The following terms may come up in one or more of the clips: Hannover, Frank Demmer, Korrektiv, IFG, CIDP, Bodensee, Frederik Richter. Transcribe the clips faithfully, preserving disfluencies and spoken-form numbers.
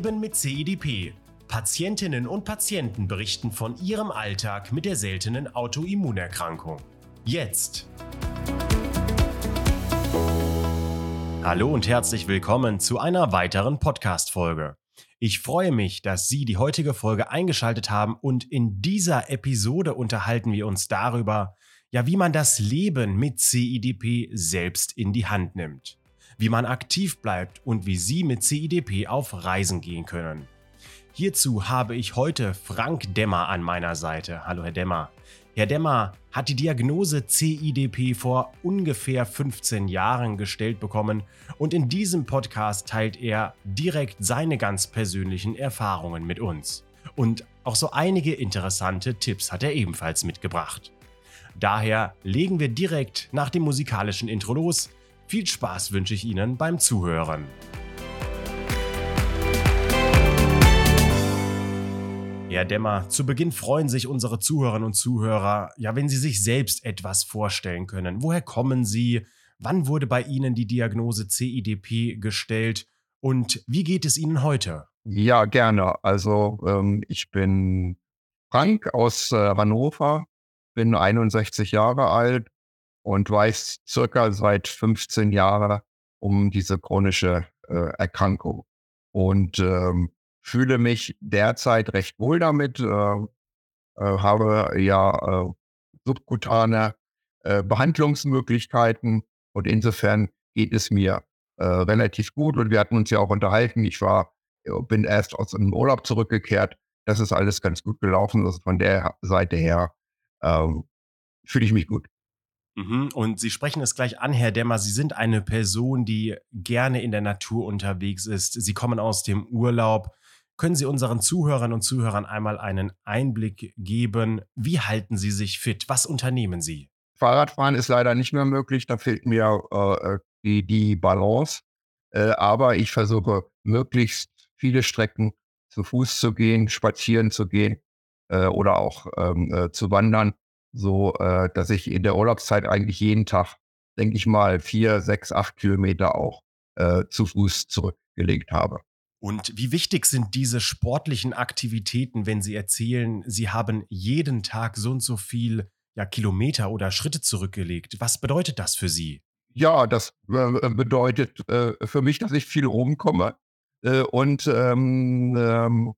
Leben mit C I D P. Patientinnen und Patienten berichten von ihrem Alltag mit der seltenen Autoimmunerkrankung. Jetzt! Hallo und herzlich willkommen zu einer weiteren Podcast-Folge. Ich freue mich, dass Sie die heutige Folge eingeschaltet haben, und in dieser Episode unterhalten wir uns darüber, ja, wie man das Leben mit C I D P selbst in die Hand nimmt, wie man aktiv bleibt und wie Sie mit C I D P auf Reisen gehen können. Hierzu habe ich heute Frank Demmer an meiner Seite. Hallo Herr Demmer. Herr Demmer hat die Diagnose C I D P vor ungefähr fünfzehn Jahren gestellt bekommen, und in diesem Podcast teilt er direkt seine ganz persönlichen Erfahrungen mit uns. Und auch so einige interessante Tipps hat er ebenfalls mitgebracht. Daher legen wir direkt nach dem musikalischen Intro los. Viel Spaß wünsche ich Ihnen beim Zuhören. Herr Demmer, zu Beginn freuen sich unsere Zuhörerinnen und Zuhörer, ja, wenn sie sich selbst etwas vorstellen können. Woher kommen Sie? Wann wurde bei Ihnen die Diagnose C I D P gestellt? Und wie geht es Ihnen heute? Ja, gerne. Also ähm, ich bin Frank aus äh, Hannover, bin einundsechzig Jahre alt und weiß circa seit fünfzehn Jahren um diese chronische äh, Erkrankung. Und ähm, fühle mich derzeit recht wohl damit, äh, äh, habe ja äh, subkutane äh, Behandlungsmöglichkeiten, und insofern geht es mir äh, relativ gut, und wir hatten uns ja auch unterhalten. Ich war, bin erst aus dem Urlaub zurückgekehrt, das ist alles ganz gut gelaufen, also von der Seite her äh, fühle ich mich gut. Und Sie sprechen es gleich an, Herr Demmer, Sie sind eine Person, die gerne in der Natur unterwegs ist. Sie kommen aus dem Urlaub. Können Sie unseren Zuhörern und Zuhörern einmal einen Einblick geben? Wie halten Sie sich fit? Was unternehmen Sie? Fahrradfahren ist leider nicht mehr möglich. Da fehlt mir äh, die, die Balance. Äh, aber ich versuche, möglichst viele Strecken zu Fuß zu gehen, spazieren zu gehen äh, oder auch ähm, äh, zu wandern. So, äh, dass ich in der Urlaubszeit eigentlich jeden Tag, denke ich mal, vier, sechs, acht Kilometer auch äh, zu Fuß zurückgelegt habe. Und wie wichtig sind diese sportlichen Aktivitäten, wenn Sie erzählen, Sie haben jeden Tag so und so viel ja, Kilometer oder Schritte zurückgelegt? Was bedeutet das für Sie? Ja, das äh, bedeutet äh, für mich, dass ich viel rumkomme äh, und ähm, ähm,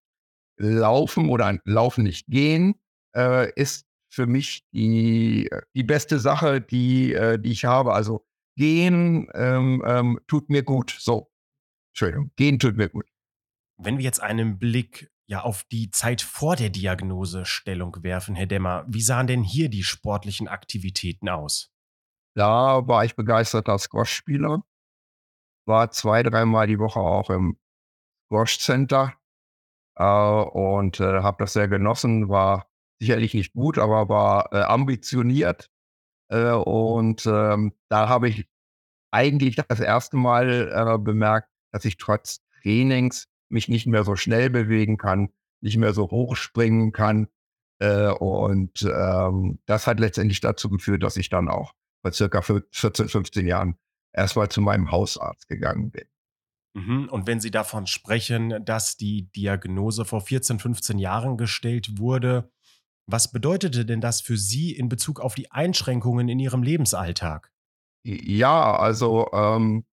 laufen oder laufen nicht gehen äh, ist für mich die, die beste Sache, die, die ich habe. Also gehen ähm, ähm, tut mir gut. So, Entschuldigung, gehen tut mir gut. Wenn wir jetzt einen Blick ja auf die Zeit vor der Diagnosestellung werfen, Herr Demmer, wie sahen denn hier die sportlichen Aktivitäten aus? Da war ich begeisterter Squash-Spieler, war zwei, dreimal die Woche auch im Squash-Center äh, und äh, habe das sehr genossen, war sicherlich nicht gut, aber war äh, ambitioniert. Äh, und ähm, da habe ich eigentlich das erste Mal äh, bemerkt, dass ich trotz Trainings mich nicht mehr so schnell bewegen kann, nicht mehr so hoch springen kann. Äh, und ähm, das hat letztendlich dazu geführt, dass ich dann auch vor circa vierzehn, fünfzehn Jahren erstmal zu meinem Hausarzt gegangen bin. Und wenn Sie davon sprechen, dass die Diagnose vor vierzehn, fünfzehn Jahren gestellt wurde, was bedeutete denn das für Sie in Bezug auf die Einschränkungen in Ihrem Lebensalltag? Ja, also ähm,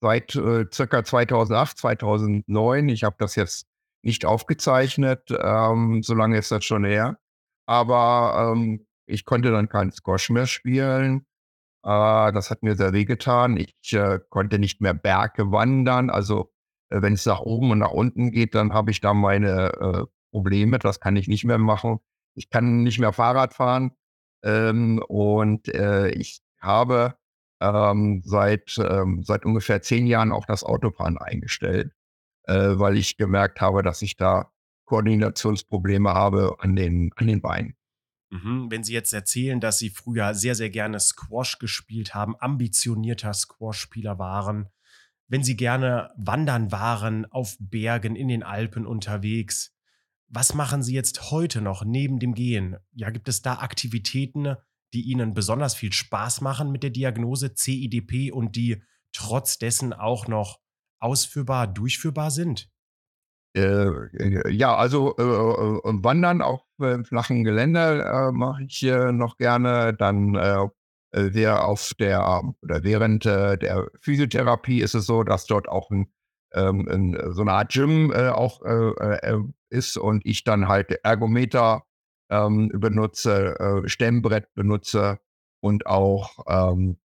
seit äh, circa zweitausendacht, zweitausendneun, ich habe das jetzt nicht aufgezeichnet, ähm, so lange ist das schon her, aber ähm, ich konnte dann keinen Squash mehr spielen, äh, das hat mir sehr wehgetan, ich äh, konnte nicht mehr Berge wandern, also äh, wenn es nach oben und nach unten geht, dann habe ich da meine äh, Probleme, das kann ich nicht mehr machen. Ich kann nicht mehr Fahrrad fahren ähm, und äh, ich habe ähm, seit, ähm, seit ungefähr zehn Jahren auch das Autofahren eingestellt, äh, weil ich gemerkt habe, dass ich da Koordinationsprobleme habe an den, an den Beinen. Mhm. Wenn Sie jetzt erzählen, dass Sie früher sehr, sehr gerne Squash gespielt haben, ambitionierter Squash-Spieler waren, wenn Sie gerne wandern waren, auf Bergen, in den Alpen unterwegs, was machen Sie jetzt heute noch neben dem Gehen? Ja, gibt es da Aktivitäten, die Ihnen besonders viel Spaß machen mit der Diagnose C I D P und die trotz dessen auch noch ausführbar, durchführbar sind? Äh, ja, also äh, äh, Wandern auch im flachen Gelände äh, mache ich äh, noch gerne. Dann äh, äh, wir auf der oder während äh, der Physiotherapie ist es so, dass dort auch ein, ähm, ein, so eine Art Gym äh, auch äh, äh, ist und ich dann halt Ergometer äh, benutze, äh, Stemmbrett benutze und auch ähm,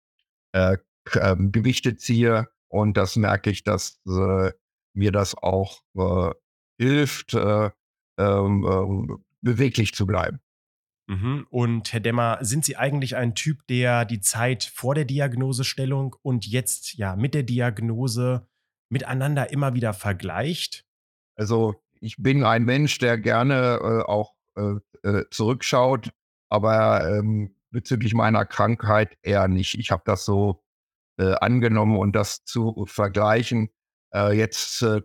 äh, äh, Gewichte ziehe. Und das merke ich, dass äh, mir das auch äh, hilft, äh, ähm, äh, beweglich zu bleiben. Mhm. Und Herr Demmer, sind Sie eigentlich ein Typ, der die Zeit vor der Diagnosestellung und jetzt ja mit der Diagnose miteinander immer wieder vergleicht? Also ich bin ein Mensch, der gerne äh, auch äh, zurückschaut, aber ähm, bezüglich meiner Krankheit eher nicht. Ich habe das so äh, angenommen und das zu vergleichen, äh, jetzt äh,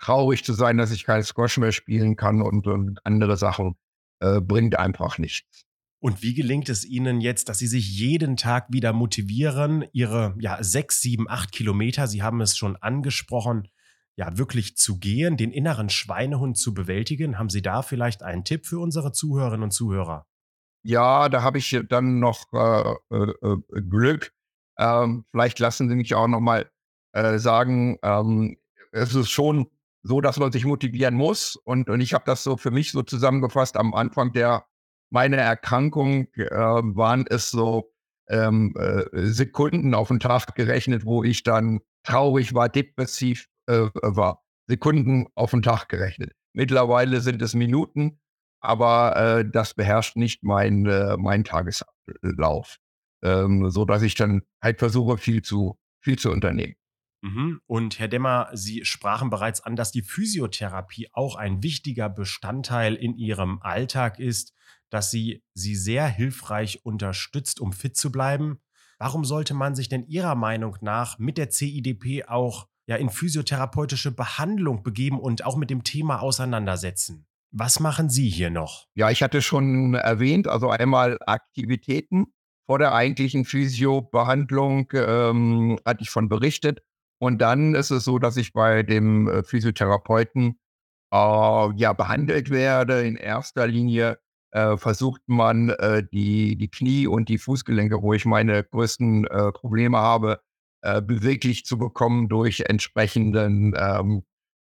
traurig zu sein, dass ich kein Squash mehr spielen kann und, und andere Sachen, äh, bringt einfach nichts. Und wie gelingt es Ihnen jetzt, dass Sie sich jeden Tag wieder motivieren, Ihre ja, sechs, sieben, acht Kilometer, Sie haben es schon angesprochen, ja wirklich zu gehen, den inneren Schweinehund zu bewältigen? Haben Sie da vielleicht einen Tipp für unsere Zuhörerinnen und Zuhörer? Ja, da habe ich dann noch äh, äh, Glück. Ähm, vielleicht lassen Sie mich auch noch mal äh, sagen, ähm, es ist schon so, dass man sich motivieren muss. Und, und ich habe das so für mich so zusammengefasst. Am Anfang der meiner Erkrankung äh, waren es so ähm, äh, Sekunden auf den Tag gerechnet, wo ich dann traurig war, depressiv äh, war. Sekunden auf den Tag gerechnet. Mittlerweile sind es Minuten. Aber äh, das beherrscht nicht mein, äh, mein Tagesablauf, ähm, sodass ich dann halt versuche, viel zu, viel zu unternehmen. Mhm. Und Herr Demmer, Sie sprachen bereits an, dass die Physiotherapie auch ein wichtiger Bestandteil in Ihrem Alltag ist, dass sie Sie sehr hilfreich unterstützt, um fit zu bleiben. Warum sollte man sich denn Ihrer Meinung nach mit der C I D P auch ja, in physiotherapeutische Behandlung begeben und auch mit dem Thema auseinandersetzen? Was machen Sie hier noch? Ja, ich hatte schon erwähnt, also einmal Aktivitäten vor der eigentlichen Physiobehandlung, ähm, hatte ich von berichtet. Und dann ist es so, dass ich bei dem Physiotherapeuten äh, ja, behandelt werde. In erster Linie äh, versucht man, äh, die, die Knie und die Fußgelenke, wo ich meine größten äh, Probleme habe, äh, beweglich zu bekommen durch entsprechenden ähm,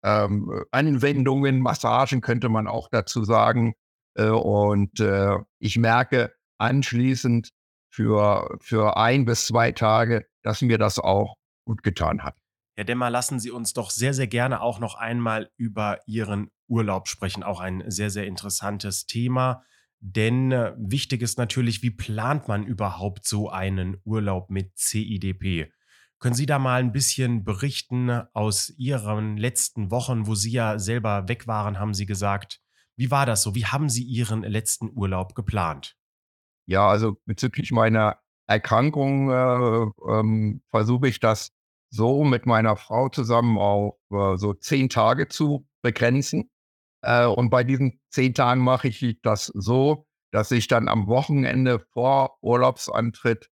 Ähm, Anwendungen, Massagen könnte man auch dazu sagen. Äh, und äh, ich merke anschließend für, für ein bis zwei Tage, dass mir das auch gut getan hat. Herr Demmer, lassen Sie uns doch sehr, sehr gerne auch noch einmal über Ihren Urlaub sprechen. Auch ein sehr, sehr interessantes Thema. Denn äh, wichtig ist natürlich, wie plant man überhaupt so einen Urlaub mit C I D P? Können Sie da mal ein bisschen berichten aus Ihren letzten Wochen, wo Sie ja selber weg waren, haben Sie gesagt. Wie war das so? Wie haben Sie Ihren letzten Urlaub geplant? Ja, also bezüglich meiner Erkrankung äh, ähm, versuche ich das so mit meiner Frau zusammen auf äh, so zehn Tage zu begrenzen. Äh, und bei diesen zehn Tagen mache ich das so, dass ich dann am Wochenende vor Urlaubsantritt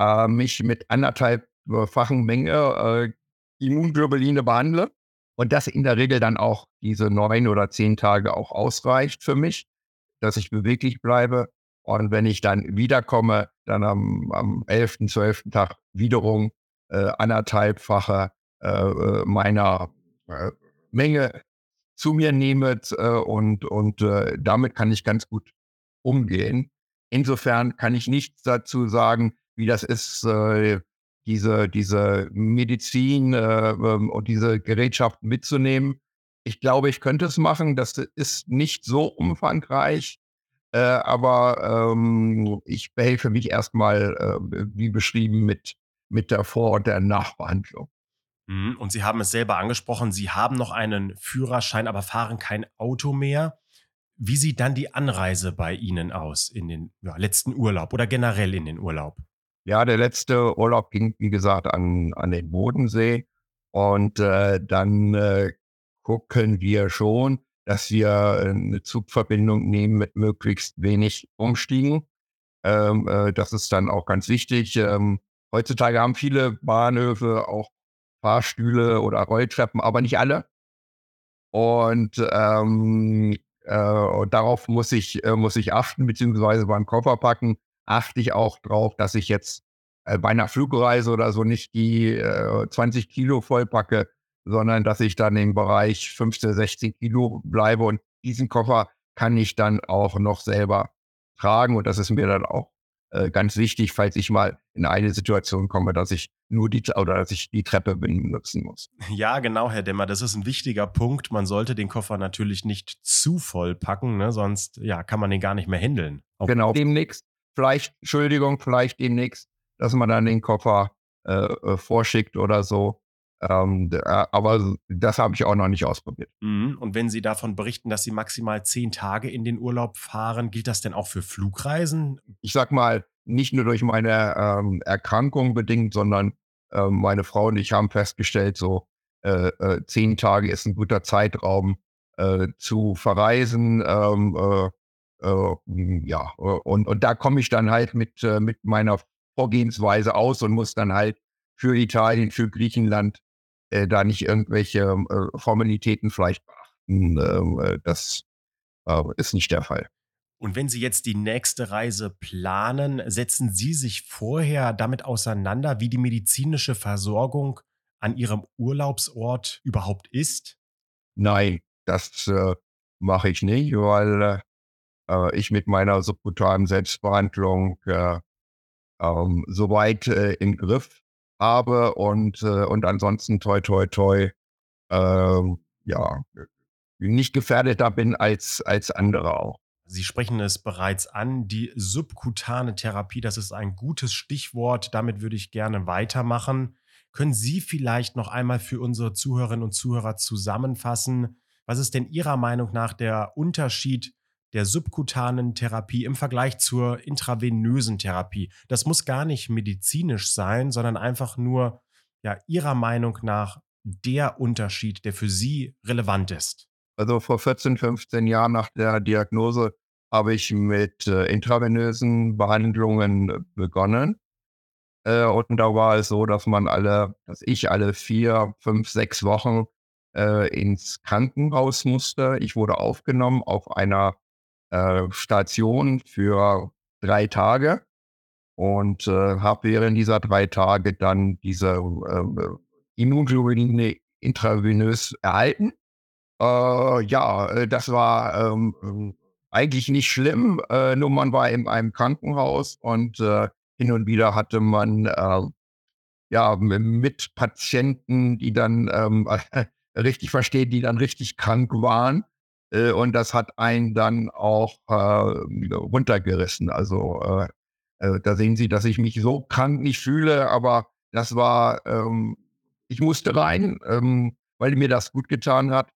äh, mich mit anderthalb fachen Menge äh, Immunglobuline behandle und das in der Regel dann auch diese neun oder zehn Tage auch ausreicht für mich, dass ich beweglich bleibe. Und wenn ich dann wiederkomme, dann am, am elften, zwölften Tag wiederum äh, anderthalbfache äh, meiner äh, Menge zu mir nehme äh, und, und äh, damit kann ich ganz gut umgehen. Insofern kann ich nichts dazu sagen, wie das ist, äh, Diese, diese Medizin äh, und diese Gerätschaft mitzunehmen. Ich glaube, ich könnte es machen. Das ist nicht so umfangreich, äh, aber ähm, ich behelfe mich erstmal, äh, wie beschrieben, mit, mit der Vor- und der Nachbehandlung. Und Sie haben es selber angesprochen, Sie haben noch einen Führerschein, aber fahren kein Auto mehr. Wie sieht dann die Anreise bei Ihnen aus in den ja, letzten Urlaub oder generell in den Urlaub? Ja, der letzte Urlaub ging, wie gesagt, an, an den Bodensee und äh, dann äh, gucken wir schon, dass wir eine Zugverbindung nehmen mit möglichst wenig Umstiegen. Ähm, äh, das ist dann auch ganz wichtig. Ähm, heutzutage haben viele Bahnhöfe auch Fahrstühle oder Rolltreppen, aber nicht alle. und ähm, äh, darauf muss ich, äh, muss ich achten, beziehungsweise beim Kofferpacken achte ich auch drauf, dass ich jetzt äh, bei einer Flugreise oder so nicht die äh, zwanzig Kilo vollpacke, sondern dass ich dann im Bereich fünfzehn, sechzehn Kilo bleibe, und diesen Koffer kann ich dann auch noch selber tragen, und das ist mir dann auch äh, ganz wichtig, falls ich mal in eine Situation komme, dass ich nur die oder dass ich die Treppe benutzen muss. Ja, genau, Herr Demmer, das ist ein wichtiger Punkt. Man sollte den Koffer natürlich nicht zu voll packen, ne? Sonst ja, kann man den gar nicht mehr handeln. Ob genau, demnächst, vielleicht, Entschuldigung, vielleicht demnächst, dass man dann den Koffer äh, vorschickt oder so. Ähm, aber das habe ich auch noch nicht ausprobiert. Und wenn Sie davon berichten, dass Sie maximal zehn Tage in den Urlaub fahren, gilt das denn auch für Flugreisen? Ich sag mal, nicht nur durch meine ähm, Erkrankung bedingt, sondern ähm, meine Frau und ich haben festgestellt, so äh, äh, zehn Tage ist ein guter Zeitraum äh, zu verreisen. Ähm, äh, äh, ja, und, und da komme ich dann halt mit, äh, mit meiner Vorgehensweise aus und muss dann halt für Italien, für Griechenland da nicht irgendwelche äh, Formalitäten vielleicht beachten. Äh, das äh, ist nicht der Fall. Und wenn Sie jetzt die nächste Reise planen, setzen Sie sich vorher damit auseinander, wie die medizinische Versorgung an Ihrem Urlaubsort überhaupt ist? Nein, das äh, mache ich nicht, weil äh, ich mit meiner subkutanen Selbstbehandlung äh, ähm, soweit äh, im Griff habe, und, äh, und ansonsten toi, toi, toi, äh, ja, nicht gefährdeter bin als, als andere auch. Sie sprechen es bereits an, die subkutane Therapie, das ist ein gutes Stichwort, damit würde ich gerne weitermachen. Können Sie vielleicht noch einmal für unsere Zuhörerinnen und Zuhörer zusammenfassen, was ist denn Ihrer Meinung nach der Unterschied der subkutanen Therapie im Vergleich zur intravenösen Therapie? Das muss gar nicht medizinisch sein, sondern einfach nur, ja, Ihrer Meinung nach der Unterschied, der für Sie relevant ist. Also vor vierzehn, fünfzehn Jahren nach der Diagnose habe ich mit äh, intravenösen Behandlungen begonnen. Äh, und da war es so, dass man alle, dass ich alle vier, fünf, sechs Wochen äh, ins Krankenhaus musste. Ich wurde aufgenommen auf einer Station für drei Tage und äh, habe während dieser drei Tage dann diese äh, Immunglobuline intravenös erhalten. Äh, ja, das war ähm, eigentlich nicht schlimm, äh, nur man war in einem Krankenhaus, und äh, hin und wieder hatte man äh, ja mit Patienten, die dann äh, richtig verstehen, die dann richtig krank waren. Und das hat einen dann auch äh, runtergerissen. Also äh, da sehen Sie, dass ich mich so krank nicht fühle, aber das war, ähm, ich musste rein, ähm, weil mir das gut getan hat.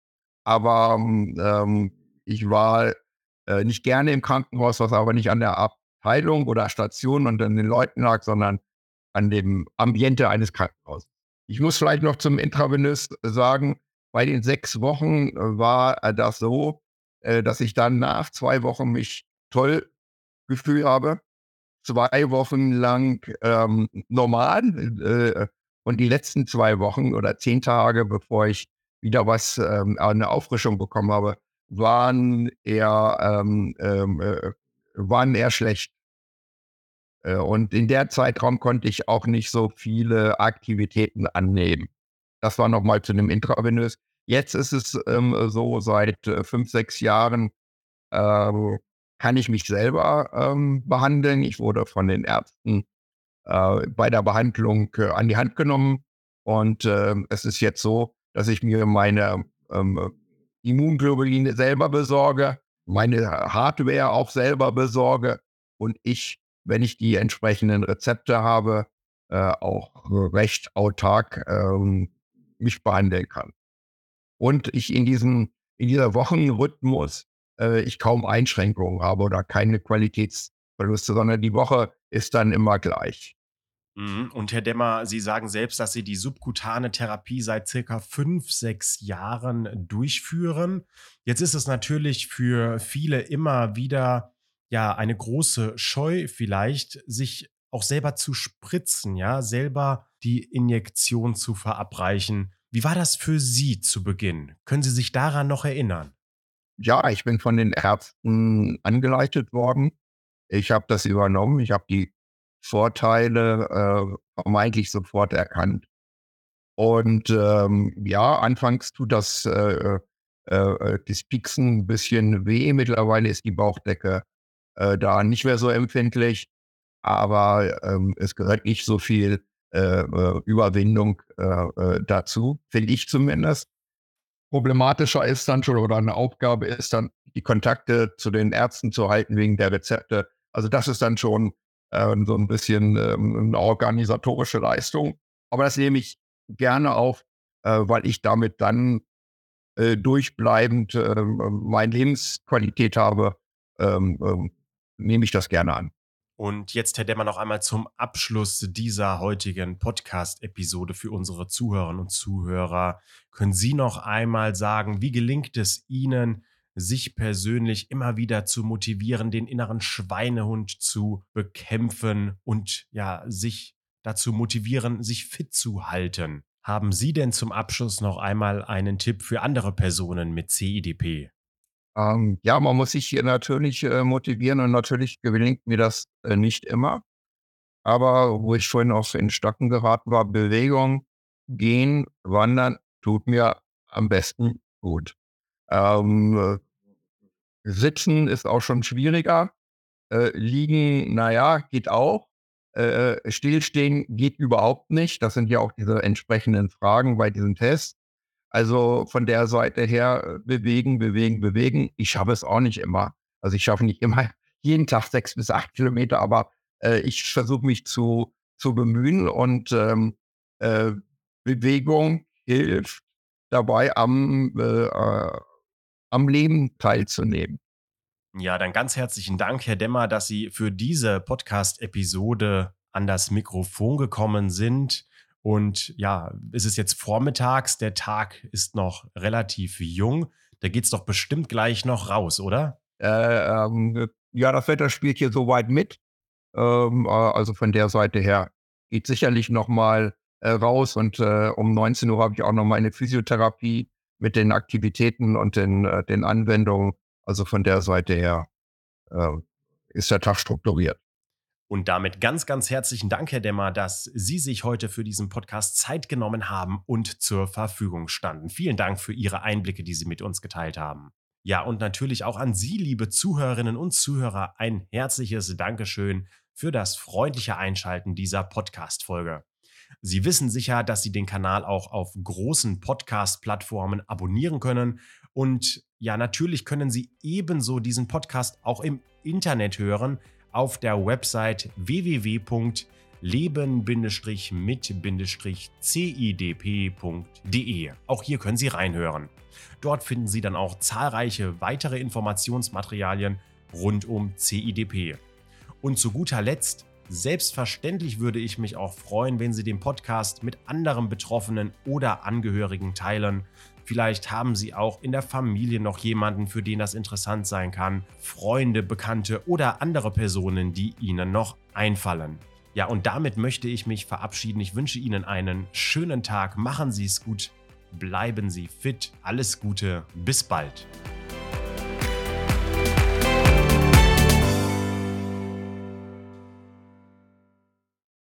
Aber ähm, ich war äh, nicht gerne im Krankenhaus, was aber nicht an der Abteilung oder Station und an den Leuten lag, sondern an dem Ambiente eines Krankenhauses. Ich muss vielleicht noch zum Intravenös sagen, bei den sechs Wochen war das so, dass ich dann nach zwei Wochen mich toll gefühlt habe. Zwei Wochen lang ähm, normal. Und die letzten zwei Wochen oder zehn Tage, bevor ich wieder was, ähm, eine Auffrischung bekommen habe, waren eher, ähm, äh, waren eher schlecht. Und in der Zeitraum konnte ich auch nicht so viele Aktivitäten annehmen. Das war nochmal zu dem Intravenös. Jetzt ist es ähm, so, seit äh, fünf, sechs Jahren äh, kann ich mich selber ähm, behandeln. Ich wurde von den Ärzten äh, bei der Behandlung äh, an die Hand genommen. Und äh, es ist jetzt so, dass ich mir meine ähm, Immunglobuline selber besorge, meine Hardware auch selber besorge. Und ich, wenn ich die entsprechenden Rezepte habe, äh, auch recht autark ähm, mich behandeln kann. Und ich in diesem, in dieser Wochenrhythmus äh, ich kaum Einschränkungen habe oder keine Qualitätsverluste, sondern die Woche ist dann immer gleich. Und Herr Demmer, Sie sagen selbst, dass Sie die subkutane Therapie seit circa fünf, sechs Jahren durchführen. Jetzt ist es natürlich für viele immer wieder ja eine große Scheu vielleicht, sich auch selber zu spritzen, ja, selber die Injektion zu verabreichen. Wie war das für Sie zu Beginn? Können Sie sich daran noch erinnern? Ja, ich bin von den Ärzten angeleitet worden. Ich habe das übernommen. Ich habe die Vorteile äh, eigentlich sofort erkannt. Und ähm, ja, anfangs tut das, äh, äh, das Pieksen ein bisschen weh. Mittlerweile ist die Bauchdecke äh, da nicht mehr so empfindlich. Aber ähm, es gehört nicht so viel äh, Überwindung äh, dazu, finde ich zumindest. Problematischer ist dann schon, oder eine Aufgabe ist dann, die Kontakte zu den Ärzten zu halten wegen der Rezepte. Also das ist dann schon äh, so ein bisschen äh, eine organisatorische Leistung. Aber das nehme ich gerne auf, äh, weil ich damit dann äh, durchbleibend äh, meine Lebensqualität habe, ähm, äh, nehme ich das gerne an. Und jetzt, Herr Demmer, noch einmal zum Abschluss dieser heutigen Podcast-Episode für unsere Zuhörerinnen und Zuhörer. Können Sie noch einmal sagen, wie gelingt es Ihnen, sich persönlich immer wieder zu motivieren, den inneren Schweinehund zu bekämpfen und ja, sich dazu motivieren, sich fit zu halten? Haben Sie denn zum Abschluss noch einmal einen Tipp für andere Personen mit C I D P? Ähm, ja, man muss sich hier natürlich äh, motivieren und natürlich gelingt mir das äh, nicht immer. Aber wo ich vorhin auch in Stocken geraten war, Bewegung, Gehen, Wandern tut mir am besten gut. Ähm, äh, sitzen ist auch schon schwieriger. Äh, liegen, naja, geht auch. Äh, stillstehen geht überhaupt nicht. Das sind ja auch diese entsprechenden Fragen bei diesem Test. Also von der Seite her bewegen, bewegen, bewegen. Ich schaffe es auch nicht immer. Also ich schaffe nicht immer jeden Tag sechs bis acht Kilometer, aber äh, ich versuche mich zu, zu bemühen und ähm, äh, Bewegung hilft dabei, am, äh, äh, am Leben teilzunehmen. Ja, dann ganz herzlichen Dank, Herr Demmer, dass Sie für diese Podcast-Episode an das Mikrofon gekommen sind. Und ja, es ist jetzt vormittags, der Tag ist noch relativ jung. Da geht's doch bestimmt gleich noch raus, oder? Äh, ähm, ja, das Wetter spielt hier soweit mit. Ähm, also von der Seite her geht sicherlich nochmal äh, raus. Und äh, um neunzehn Uhr habe ich auch nochmal eine Physiotherapie mit den Aktivitäten und den, äh, den Anwendungen. Also von der Seite her äh, ist der Tag strukturiert. Und damit ganz, ganz herzlichen Dank, Herr Demmer, dass Sie sich heute für diesen Podcast Zeit genommen haben und zur Verfügung standen. Vielen Dank für Ihre Einblicke, die Sie mit uns geteilt haben. Ja, und natürlich auch an Sie, liebe Zuhörerinnen und Zuhörer, ein herzliches Dankeschön für das freundliche Einschalten dieser Podcast-Folge. Sie wissen sicher, dass Sie den Kanal auch auf großen Podcast-Plattformen abonnieren können. Und ja, natürlich können Sie ebenso diesen Podcast auch im Internet hören, auf der Website w w w punkt leben mit c i d p punkt d e. Auch hier können Sie reinhören. Dort finden Sie dann auch zahlreiche weitere Informationsmaterialien rund um C I D P. Und zu guter Letzt, selbstverständlich würde ich mich auch freuen, wenn Sie den Podcast mit anderen Betroffenen oder Angehörigen teilen. Vielleicht haben Sie auch in der Familie noch jemanden, für den das interessant sein kann. Freunde, Bekannte oder andere Personen, die Ihnen noch einfallen. Ja, und damit möchte ich mich verabschieden. Ich wünsche Ihnen einen schönen Tag. Machen Sie es gut. Bleiben Sie fit. Alles Gute. Bis bald.